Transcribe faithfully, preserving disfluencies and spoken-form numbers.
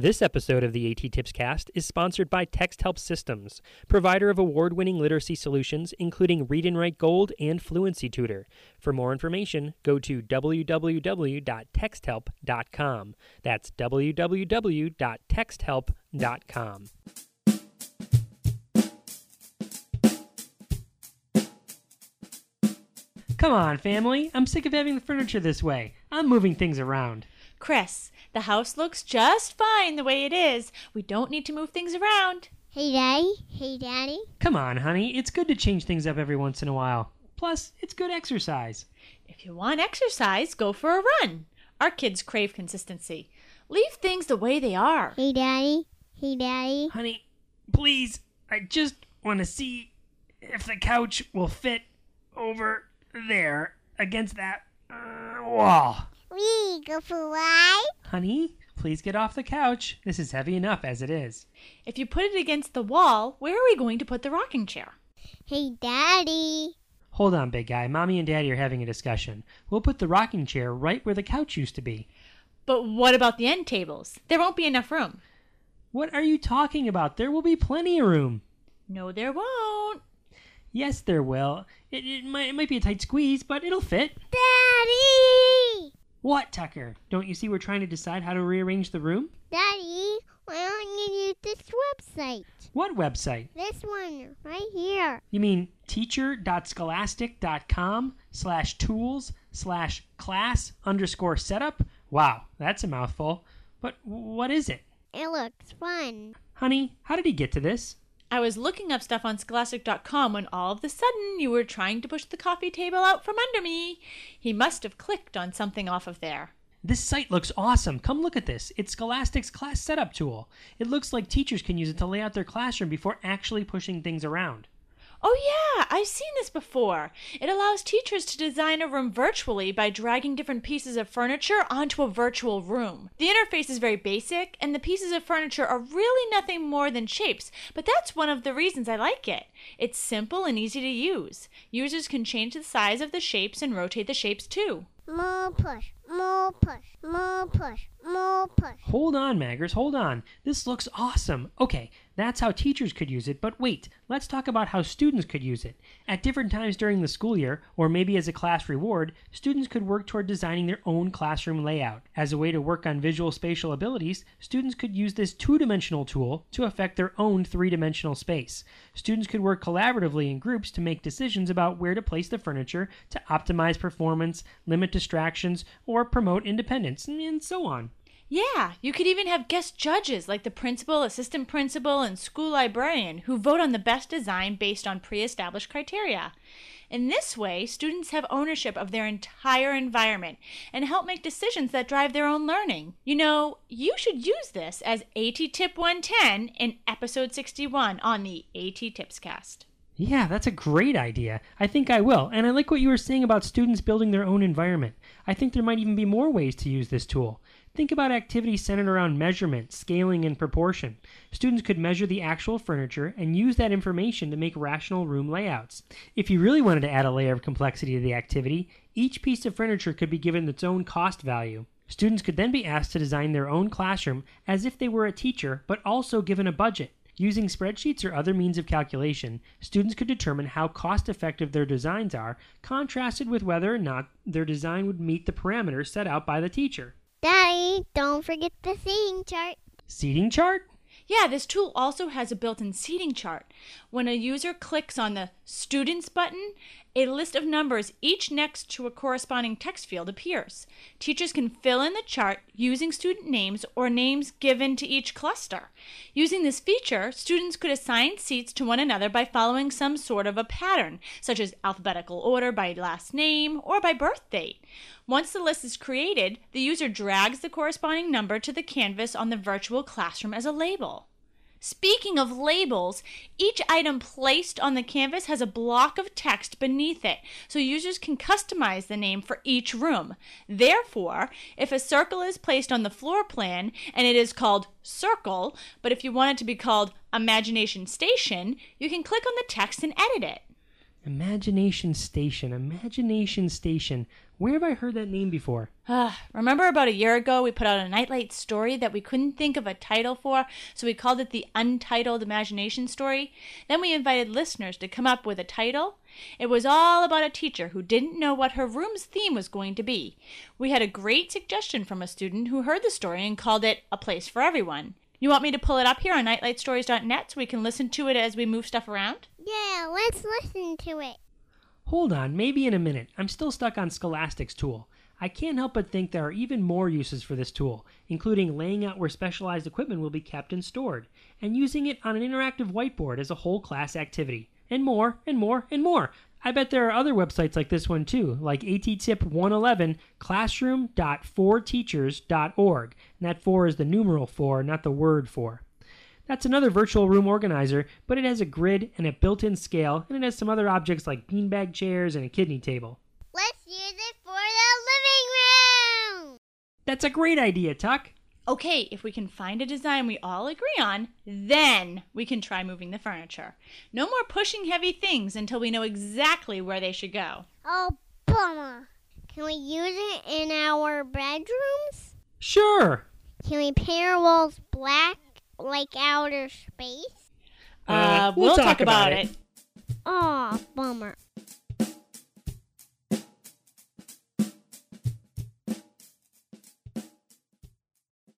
This episode of the A T TIPSCAST is sponsored by Texthelp Systems, provider of award-winning literacy solutions, including Read and Write Gold and Fluency Tutor. For more information, go to w w w dot texthelp dot com. That's w w w dot texthelp dot com. Come on, family. I'm sick of having the furniture this way. I'm moving things around. Chris, the house looks just fine the way it is. We don't need to move things around. Hey, Daddy. Hey, Daddy. Come on, honey. It's good to change things up every once in a while. Plus, it's good exercise. If you want exercise, go for a run. Our kids crave consistency. Leave things the way they are. Hey, Daddy. Hey, Daddy. Honey, please, I just want to see if the couch will fit over there against that uh, wall. We go for a ride. Honey, please get off the couch. This is heavy enough as it is. If you put it against the wall, where are we going to put the rocking chair? Hey, Daddy. Hold on, big guy. Mommy and Daddy are having a discussion. We'll put the rocking chair right where the couch used to be. But what about the end tables? There won't be enough room. What are you talking about? There will be plenty of room. No, there won't. Yes, there will. It, it, might, it might be a tight squeeze, but it'll fit. Daddy! What, Tucker? Don't you see we're trying to decide how to rearrange the room? Daddy, why don't you use this website? What website? This one, right here. You mean teacher.scholastic.com slash tools slash class underscore setup? Wow, that's a mouthful. But what is it? It looks fun. Honey, how did he get to this? I was looking up stuff on scholastic dot com when all of a sudden you were trying to push the coffee table out from under me. He must have clicked on something off of there. This site looks awesome. Come look at this. It's Scholastic's class setup tool. It looks like teachers can use it to lay out their classroom before actually pushing things around. Oh yeah, I've seen this before. It allows teachers to design a room virtually by dragging different pieces of furniture onto a virtual room. The interface is very basic, and the pieces of furniture are really nothing more than shapes, but that's one of the reasons I like it. It's simple and easy to use. Users can change the size of the shapes and rotate the shapes too. More push, more push, more push, more push. Hold on, Maggers, hold on. This looks awesome. Okay, that's how teachers could use it, but wait, let's talk about how students could use it. At different times during the school year, or maybe as a class reward, students could work toward designing their own classroom layout. As a way to work on visual spatial abilities, students could use this two-dimensional tool to affect their own three-dimensional space. Students could work collaboratively in groups to make decisions about where to place the furniture to optimize performance, limit distractions, or promote independence, and so on. Yeah, you could even have guest judges like the principal, assistant principal, and school librarian who vote on the best design based on pre-established criteria. In this way, students have ownership of their entire environment and help make decisions that drive their own learning. You know, you should use this as A T Tip one ten in episode sixty-one on the A T Tipscast. Yeah, that's a great idea. I think I will. And I like what you were saying about students building their own environment. I think there might even be more ways to use this tool. Think about activities centered around measurement, scaling, and proportion. Students could measure the actual furniture and use that information to make rational room layouts. If you really wanted to add a layer of complexity to the activity, each piece of furniture could be given its own cost value. Students could then be asked to design their own classroom as if they were a teacher, but also given a budget. Using spreadsheets or other means of calculation, students could determine how cost-effective their designs are, contrasted with whether or not their design would meet the parameters set out by the teacher. Daddy, don't forget the seating chart. Seating chart? Yeah, this tool also has a built-in seating chart. When a user clicks on the Students button, a list of numbers, each next to a corresponding text field, appears. Teachers can fill in the chart using student names or names given to each cluster. Using this feature, students could assign seats to one another by following some sort of a pattern, such as alphabetical order by last name or by birth date. Once the list is created, the user drags the corresponding number to the canvas on the virtual classroom as a label. Speaking of labels, each item placed on the canvas has a block of text beneath it, so users can customize the name for each room. Therefore, if a circle is placed on the floor plan and it is called Circle, but if you want it to be called Imagination Station, you can click on the text and edit it. Imagination Station. Imagination Station. Where have I heard that name before? Uh, remember about a year ago we put out a Nightlight story that we couldn't think of a title for, so we called it the Untitled Imagination Story? Then we invited listeners to come up with a title. It was all about a teacher who didn't know what her room's theme was going to be. We had a great suggestion from a student who heard the story and called it A Place for Everyone. You want me to pull it up here on nightlight stories dot net so we can listen to it as we move stuff around? Yeah, let's listen to it. Hold on, maybe in a minute. I'm still stuck on Scholastic's tool. I can't help but think there are even more uses for this tool, including laying out where specialized equipment will be kept and stored, and using it on an interactive whiteboard as a whole class activity. And more, and more, and more. I bet there are other websites like this one too, like A T Tip one eleven classroom dot four teachers dot org. And that four is the numeral four, not the word four. That's another virtual room organizer, but it has a grid and a built-in scale, and it has some other objects like beanbag chairs and a kidney table. Let's use it for the living room! That's a great idea, Tuck! Okay, if we can find a design we all agree on, then we can try moving the furniture. No more pushing heavy things until we know exactly where they should go. Oh, bummer. Can we use it in our bedrooms? Sure. Can we paint our walls black, like outer space? Uh, we'll, we'll talk, talk about, about it. it. Oh, bummer.